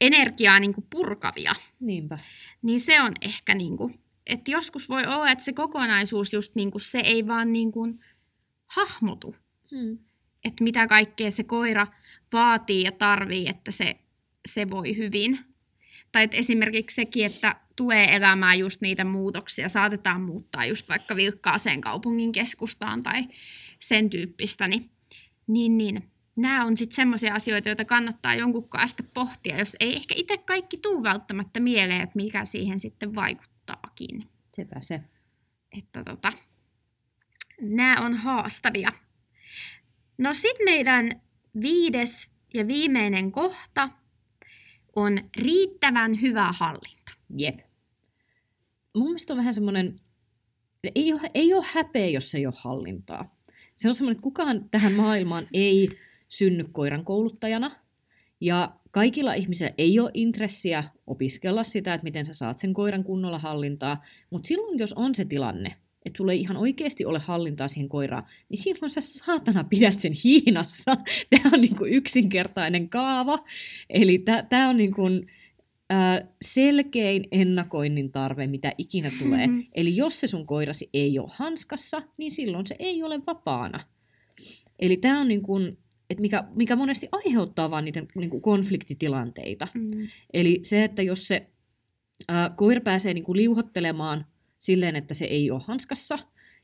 energiaa niin kuin purkavia. Niinpä. Niin se on ehkä niin kuin, että joskus voi olla, että se kokonaisuus just niin kuin se ei vaan niin kuin hahmotu. Hmm. Että mitä kaikkea se koira vaatii ja tarvii, että se, se voi hyvin. Tai että esimerkiksi sekin, että tulee elämään just niitä muutoksia, saatetaan muuttaa just vaikka vilkkaaseen kaupungin keskustaan tai sen tyyppistä, niin niin. niin. Nämä on sitten semmoisia asioita, joita kannattaa jonkun kanssa pohtia, jos ei ehkä itse kaikki tule välttämättä mieleen, että mikä siihen sitten vaikuttaakin. Sepä se. Että tota, nämä on haastavia. No sitten meidän viides ja viimeinen kohta on riittävän hyvä hallinta. Jep. Mun mielestä on vähän semmoinen, ei ole, ei ole häpeä, jos ei ole hallintaa. Se on semmoinen, että kukaan tähän maailmaan ei synny koiran kouluttajana, ja kaikilla ihmisillä ei ole intressiä opiskella sitä, että miten sä saat sen koiran kunnolla hallintaa, mutta silloin jos on se tilanne, että sulla ei ihan oikeasti ole hallintaa siihen koiraan, niin silloin sä saatana pidät sen hiinassa. Tämä on niin kuin yksinkertainen kaava, eli tämä on niin kuin Äh, selkein ennakoinnin tarve, mitä ikinä tulee. Mm-hmm. Eli jos se sun koirasi ei ole hanskassa, niin silloin se ei ole vapaana. Eli tämä on niin kun, et mikä, mikä monesti aiheuttaa vaan niitä niin kun konfliktitilanteita. Mm-hmm. Eli se, että jos se äh, koira pääsee niin kun liuhottelemaan silleen, että se ei ole hanskassa,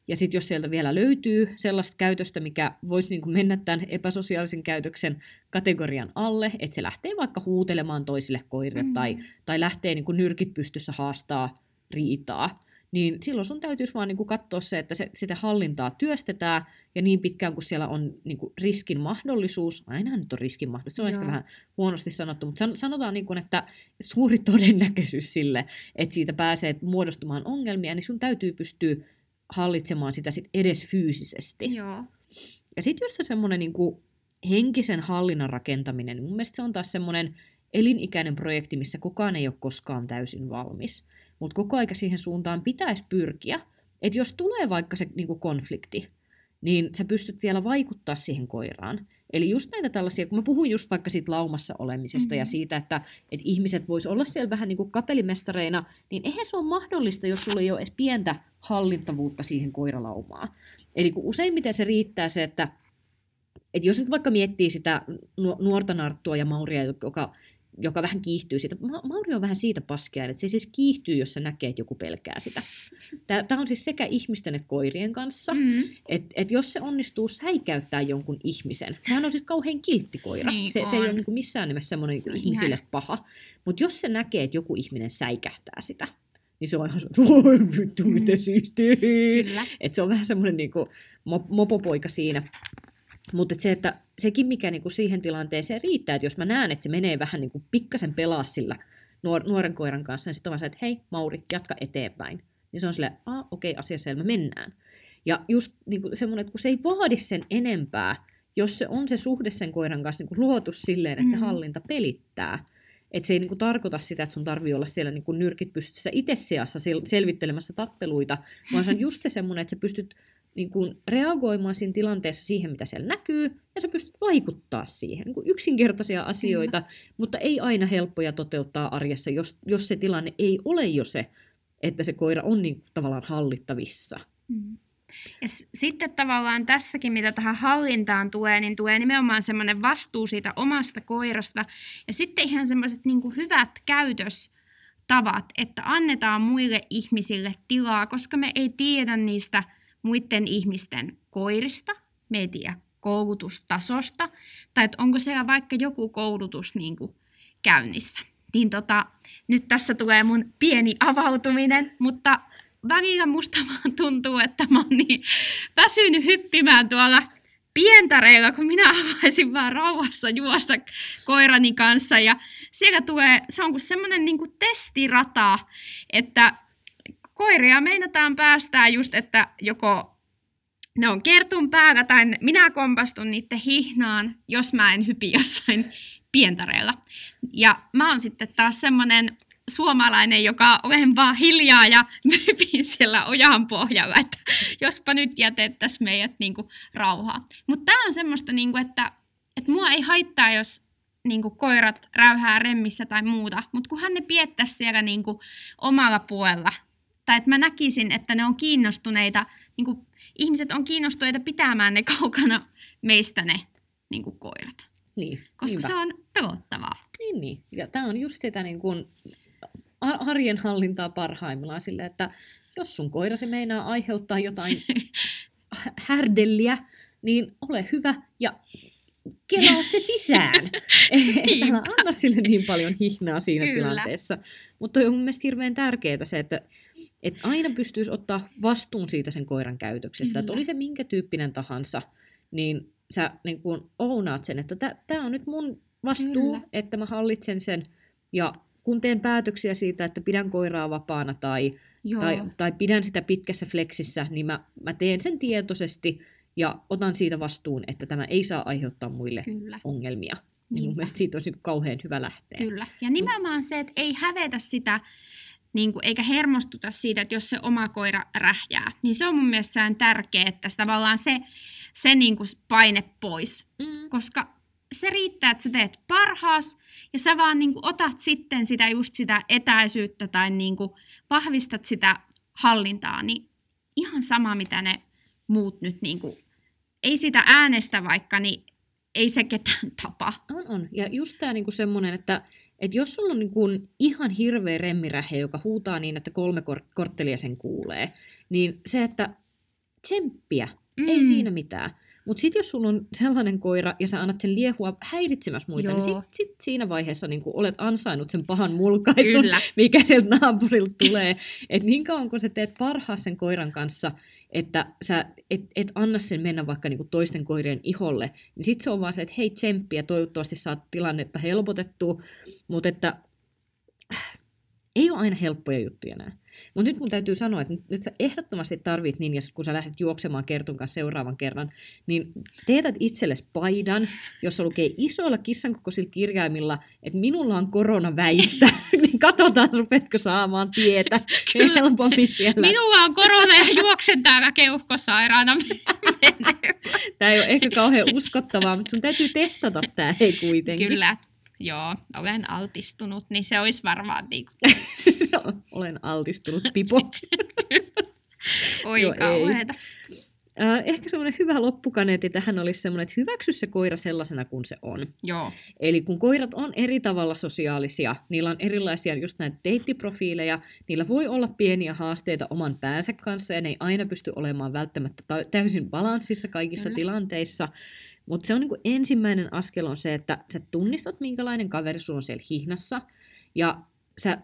ja sitten jos sieltä vielä löytyy sellaista käytöstä, mikä voisi niin kuin mennä tämän epäsosiaalisen käytöksen kategorian alle, että se lähtee vaikka huutelemaan toisille koirille mm. tai, tai lähtee niin kuin nyrkit pystyssä haastaa riitaa, niin silloin sun täytyisi vaan niin kuin katsoa se, että se, sitä hallintaa työstetään ja niin pitkään kuin siellä on niin kuin riskin mahdollisuus, aina nyt on riskin mahdollisuus, se on Joo. ehkä vähän huonosti sanottu, mutta sanotaan niin kuin, että suuri todennäköisyys sille, että siitä pääsee muodostumaan ongelmia, niin sun täytyy pystyä hallitsemaan sitä sit edes fyysisesti. Joo. Ja sitten just semmoinen niinku henkisen hallinnan rakentaminen, niin mun mielestä se on taas semmoinen elinikäinen projekti, missä kukaan ei ole koskaan täysin valmis. Mutta koko aika siihen suuntaan pitäisi pyrkiä, että jos tulee vaikka se niinku konflikti, niin sä pystyt vielä vaikuttaa siihen koiraan. Eli just näitä tällaisia, kun mä puhuin just vaikka siitä laumassa olemisesta mm-hmm. ja siitä, että, että ihmiset vois olla siellä vähän niin kuin kapelimestareina, niin eihän se ole mahdollista, jos sulla ei ole edes pientä hallittavuutta siihen koiralaumaan. Eli kun useimmiten se riittää se, että, että jos nyt vaikka miettii sitä nuorta narttua ja Mauria, joka, joka vähän kiihtyy siitä. Ma- Mauri on vähän siitä paskia, että se siis kiihtyy, jos sä näkee, että joku pelkää sitä. Tämä on siis sekä ihmisten että koirien kanssa. Mm. Että et jos se onnistuu säikäyttää jonkun ihmisen. Sehän on siis kauhean kiltti koira. Niin se, se ei ole niinku missään nimessä semmoinen niinku ihmisille ihan paha. Mutta jos se näkee, että joku ihminen säikähtää sitä, niin se on ihan semmoinen, voi vittu, miten mm. siistiä. Että se on vähän semmoinen niinku mopopoika siinä. Mutta se, että sekin, mikä niinku siihen tilanteeseen riittää, että jos mä näen, että se menee vähän niinku pikkasen pelaa sillä nuor- nuoren koiran kanssa, niin sitten on se, että hei Mauri, jatka eteenpäin. Niin se on silleen, a okei, okay, asiassa me mennään. Ja just niinku semmoinen, että kun se ei vaadi sen enempää, jos se on se suhde sen koiran kanssa niinku luotu silleen, että se hallinta pelittää. Että se ei niinku tarkoita sitä, että sun tarvii olla siellä niinku nyrkit pystyssä itse seassa sel- selvittelemässä tappeluita, vaan se on just se semmoinen, että sä pystyt niin kuin reagoimaan siinä tilanteessa siihen, mitä siellä näkyy, ja sä pystyt vaikuttaa siihen. Niin kuin yksinkertaisia asioita, Kyllä. mutta ei aina helppoja toteuttaa arjessa, jos, jos se tilanne ei ole jo se, että se koira on niin kuin tavallaan hallittavissa. Mm. Ja s- sitten tavallaan tässäkin, mitä tähän hallintaan tulee, niin tulee nimenomaan semmoinen vastuu siitä omasta koirasta, ja sitten ihan semmoiset niin kuin hyvät käytöstavat, että annetaan muille ihmisille tilaa, koska me ei tiedä niistä muiden ihmisten koirista, me ei tiedä koulutustasosta, tai että onko siellä vaikka joku koulutus niin kuin käynnissä. Niin tota, nyt tässä tulee mun pieni avautuminen, mutta välillä musta vaan tuntuu, että mä oon niin väsynyt hyppimään tuolla pientareilla, kun minä avaisin vaan rauhassa juosta koirani kanssa. Ja siellä tulee, se on kuin semmoinen niin kuin testirata, että koiria meinataan päästää just, että joko ne on kertun päällä tai minä kompastun niiden hihnaan, jos mä en hypi jossain pientareella. Ja mä oon sitten taas semmoinen suomalainen, joka olen vaan hiljaa ja myypin siellä ojan pohjalla, että jospa nyt jätettäisiin meidät niinku rauhaa. Mutta tää on semmoista, niinku, että, että mua ei haittaa, jos niinku koirat räyhää remmissä tai muuta, mutta kunhan ne piettäisi siellä niinku omalla puolella. Tai että mä näkisin, että ne on kiinnostuneita, niin kuin ihmiset on kiinnostuneita pitämään ne kaukana meistä ne niin kuin koirat. Niin, koska niinpä. Se on pelottavaa. Niin, niin. Ja tämä on just sitä niin kuin arjen hallintaa parhaimmillaan sille, että jos sun koirasi meinaa aiheuttaa jotain härdelliä, niin ole hyvä ja kelaa se sisään. Älä anna sille niin paljon hihnaa siinä Kyllä. tilanteessa. Mutta on mun mielestä hirveän tärkeää se, että että aina pystyisi ottaa vastuun siitä sen koiran käytöksestä, mm-hmm. että oli se minkä tyyppinen tahansa, niin sä niin kun ounaat sen, että tämä on nyt mun vastuu, Kyllä. että mä hallitsen sen, ja kun teen päätöksiä siitä, että pidän koiraa vapaana tai, tai, tai pidän sitä pitkässä fleksissä, niin mä, mä teen sen tietoisesti ja otan siitä vastuun, että tämä ei saa aiheuttaa muille Kyllä. ongelmia. Niin mun mielestä siitä on kauhean hyvä lähteä. Kyllä, ja nimenomaan se, että ei hävetä sitä, niin kuin, eikä hermostuta siitä, että jos se oma koira rähjää. Niin se on mun mielestä tärkeää, että tavallaan se, se niin kuin paine pois. Mm. Koska se riittää, että sä teet parhaas ja sä vaan niin kuin otat sitten sitä just sitä etäisyyttä tai niin kuin vahvistat sitä hallintaa, niin ihan sama mitä ne muut nyt niin kuin, ei sitä äänestä vaikka, niin ei se ketään tapa. On, on. Ja just tää niinku semmonen, että et jos sulla on niinku ihan hirveä remmirähe, joka huutaa niin, että kolme kor- korttelia sen kuulee, niin se, että tsemppiä, mm. ei siinä mitään. Mutta sitten jos sulla on sellainen koira ja sä annat sen liehua häiritsemässä muita, Joo. niin sitten sit siinä vaiheessa niinku olet ansainnut sen pahan mulkaisun, Kyllä. mikä sieltä naapurilta tulee. Et niin kauan kun sä teet parhaas sen koiran kanssa, että sä et, et anna sen mennä vaikka niinku toisten koirien iholle, niin sitten se on vaan se, että hei tsemppiä, toivottavasti saat tilannetta helpotettua, mutta että ei ole aina helppoja juttuja nämä. Mutta nyt mun täytyy sanoa, että nyt sä ehdottomasti tarvit Ninja, kun sä lähdet juoksemaan Kertun kanssa seuraavan kerran, niin teetät itsellesi paidan, jossa lukee isoilla kissankokoisilla kirjaimilla, että minulla on korona väistä, niin katsotaan, rupeatko saamaan tietä helpommin siellä. Minulla on korona ja juoksen täällä keuhkosairaana. Tämä ei ole ehkä kauhean uskottavaa, mutta sun täytyy testata tämä ei kuitenkin. Kyllä. Joo, olen altistunut, niin se olisi varmaan niin kuin... Joo, olen altistunut, pipo. Oi Joo, kauheeta. Äh, ehkä semmoinen hyvä loppukaneetti tähän olisi semmoinen, että hyväksy se koira sellaisena kuin se on. Joo. Eli kun koirat on eri tavalla sosiaalisia, niillä on erilaisia just näitä deittiprofiileja, niillä voi olla pieniä haasteita oman päänsä kanssa ja ne ei aina pysty olemaan välttämättä täysin balanssissa kaikissa Kyllä. tilanteissa. Mutta se on niinku ensimmäinen askel on se, että sä tunnistat, minkälainen kaveri sun on siellä hihnassa, ja sä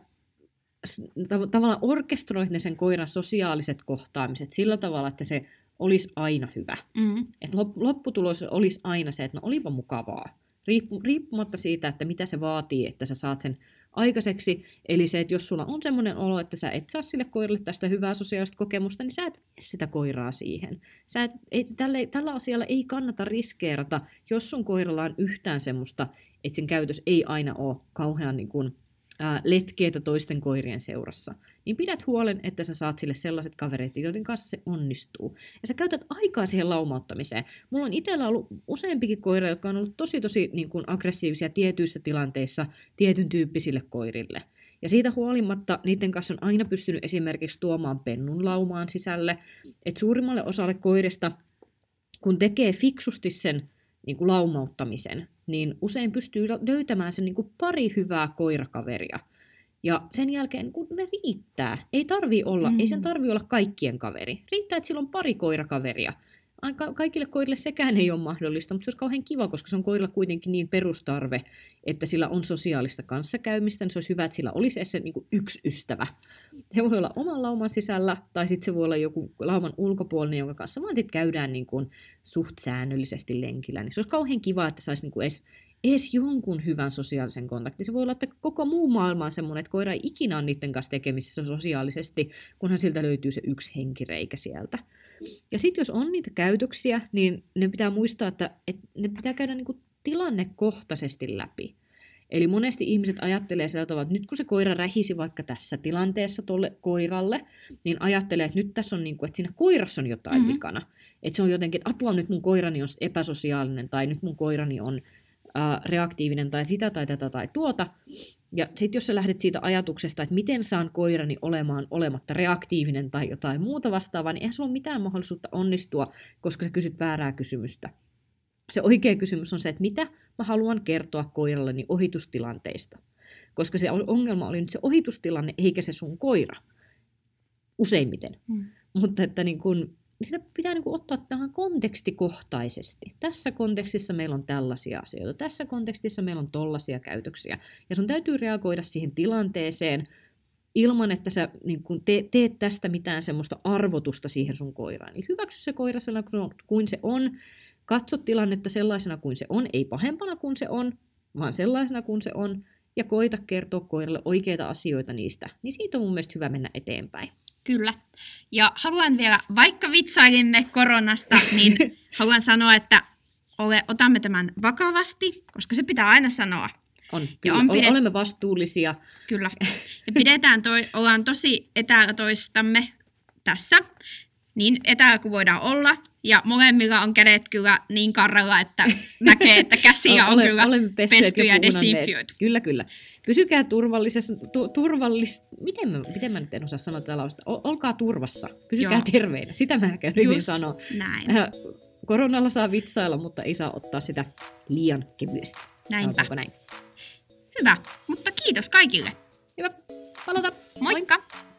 tav- tavallaan orkestroit ne sen koiran sosiaaliset kohtaamiset sillä tavalla, että se olisi aina hyvä. Mm. Et lop- lopputulos olisi aina se, että no olipa mukavaa, Riippu- riippumatta siitä, että mitä se vaatii, että sä saat sen aikaiseksi. Eli se, että jos sulla on semmoinen olo, että sä et saa sille koiralle tästä hyvää sosiaalista kokemusta, niin sä et sitä koiraa siihen. Sä et, ei, tälle, tällä asialla ei kannata riskeerata, jos sun koiralla on yhtään semmoista, että sen käytös ei aina ole kauhean niin kuin, ää, letkeetä toisten koirien seurassa. Niin pidät huolen, että sä saat sille sellaiset kavereet, joiden kanssa se onnistuu. Ja sä käytät aikaa siihen laumauttamiseen. Mulla on itsellä ollut useampikin koira, jotka on ollut tosi tosi niin kuin aggressiivisia tietyissä tilanteissa tietyn tyyppisille koirille. Ja siitä huolimatta niiden kanssa on aina pystynyt esimerkiksi tuomaan pennun laumaan sisälle. Että suurimmalle osalle koirista, kun tekee fiksusti sen niin kuin laumauttamisen, niin usein pystyy löytämään sen niin kuin pari hyvää koirakaveria. Ja sen jälkeen, kun ne riittää, ei tarvii olla, mm. ei sen tarvii olla kaikkien kaveri. Riittää, että sillä on pari koirakaveria. Aika, kaikille koirille sekään ei ole mahdollista, mutta se olisi kauhean kiva, koska se on koirilla kuitenkin niin perustarve, että sillä on sosiaalista kanssakäymistä, niin se olisi hyvä, että sillä olisi edes se niin kuin yksi ystävä. Se voi olla oman lauman sisällä, tai sitten se voi olla joku lauman ulkopuolinen, jonka kanssa vaan käydään niin kuin suht säännöllisesti lenkillä. Niin se olisi kauhean kiva, että saisi niin kuin edes... edes jonkun hyvän sosiaalisen kontaktin. Se voi olla, että koko muu maailma on semmoinen, että koira ei ikinä ole niiden kanssa tekemisissä sosiaalisesti, kunhan siltä löytyy se yksi henkireikä sieltä. Ja sitten jos on niitä käytöksiä, niin ne pitää muistaa, että, että ne pitää käydä niinku tilannekohtaisesti läpi. Eli monesti ihmiset ajattelee sillä tavalla, että nyt kun se koira rähisi vaikka tässä tilanteessa tuolle koiralle, niin ajattelee, että nyt tässä on niin kuin, että siinä koirassa on jotain mm-hmm. vikana. Että se on jotenkin, että apua nyt mun koirani on epäsosiaalinen tai nyt mun koirani on reaktiivinen tai sitä tai tätä tai tuota. Ja sitten jos sä lähdet siitä ajatuksesta, että miten saan koirani olemaan olematta reaktiivinen tai jotain muuta vastaavaa, niin eihän sulla ole mitään mahdollisuutta onnistua, koska sä kysyt väärää kysymystä. Se oikea kysymys on se, että mitä mä haluan kertoa koiralleni ohitustilanteista. Koska se ongelma oli nyt se ohitustilanne, eikä se sun koira. Useimmiten. Hmm. Mutta että niin kun... Sitä pitää niin kuin ottaa tähän kontekstikohtaisesti. Tässä kontekstissa meillä on tällaisia asioita, tässä kontekstissa meillä on tollaisia käytöksiä. Ja sun täytyy reagoida siihen tilanteeseen ilman, että sä niin kuin te- teet tästä mitään semmoista arvotusta siihen sun koiraan. Eli hyväksy se koira sellaisena kuin se on, katso tilannetta sellaisena kuin se on, ei pahempana kuin se on, vaan sellaisena kuin se on, ja koita kertoa koiralle oikeita asioita niistä. Niin siitä on mun mielestä hyvä mennä eteenpäin. Kyllä. Ja haluan vielä, vaikka vitsailimme koronasta, niin haluan sanoa, että ole, otamme tämän vakavasti, koska se pitää aina sanoa. On, kyllä. On pidet... Olemme vastuullisia. Kyllä. Ja pidetään toi, ollaan tosi etäällä toistamme tässä. niin etäällä kuin voidaan olla. Ja molemmilla on kädet kyllä niin karralla, että näkee, että käsiä on Ole, kyllä pesty ja desinfioitu. Kyllä, kyllä. Pysykää turvallisessa, tu, turvallis... Miten mä, miten mä nyt en osaa sanoa tätä lausta? Olkaa turvassa. Pysykää terveinä. Sitä mä ehkä hyvin sanon. Näin. Koronalla saa vitsailla, mutta ei saa ottaa sitä liian kevyesti. Näinpä. Näin? Hyvä. Mutta kiitos kaikille. Hyvä. Palata. Moikka. Moi.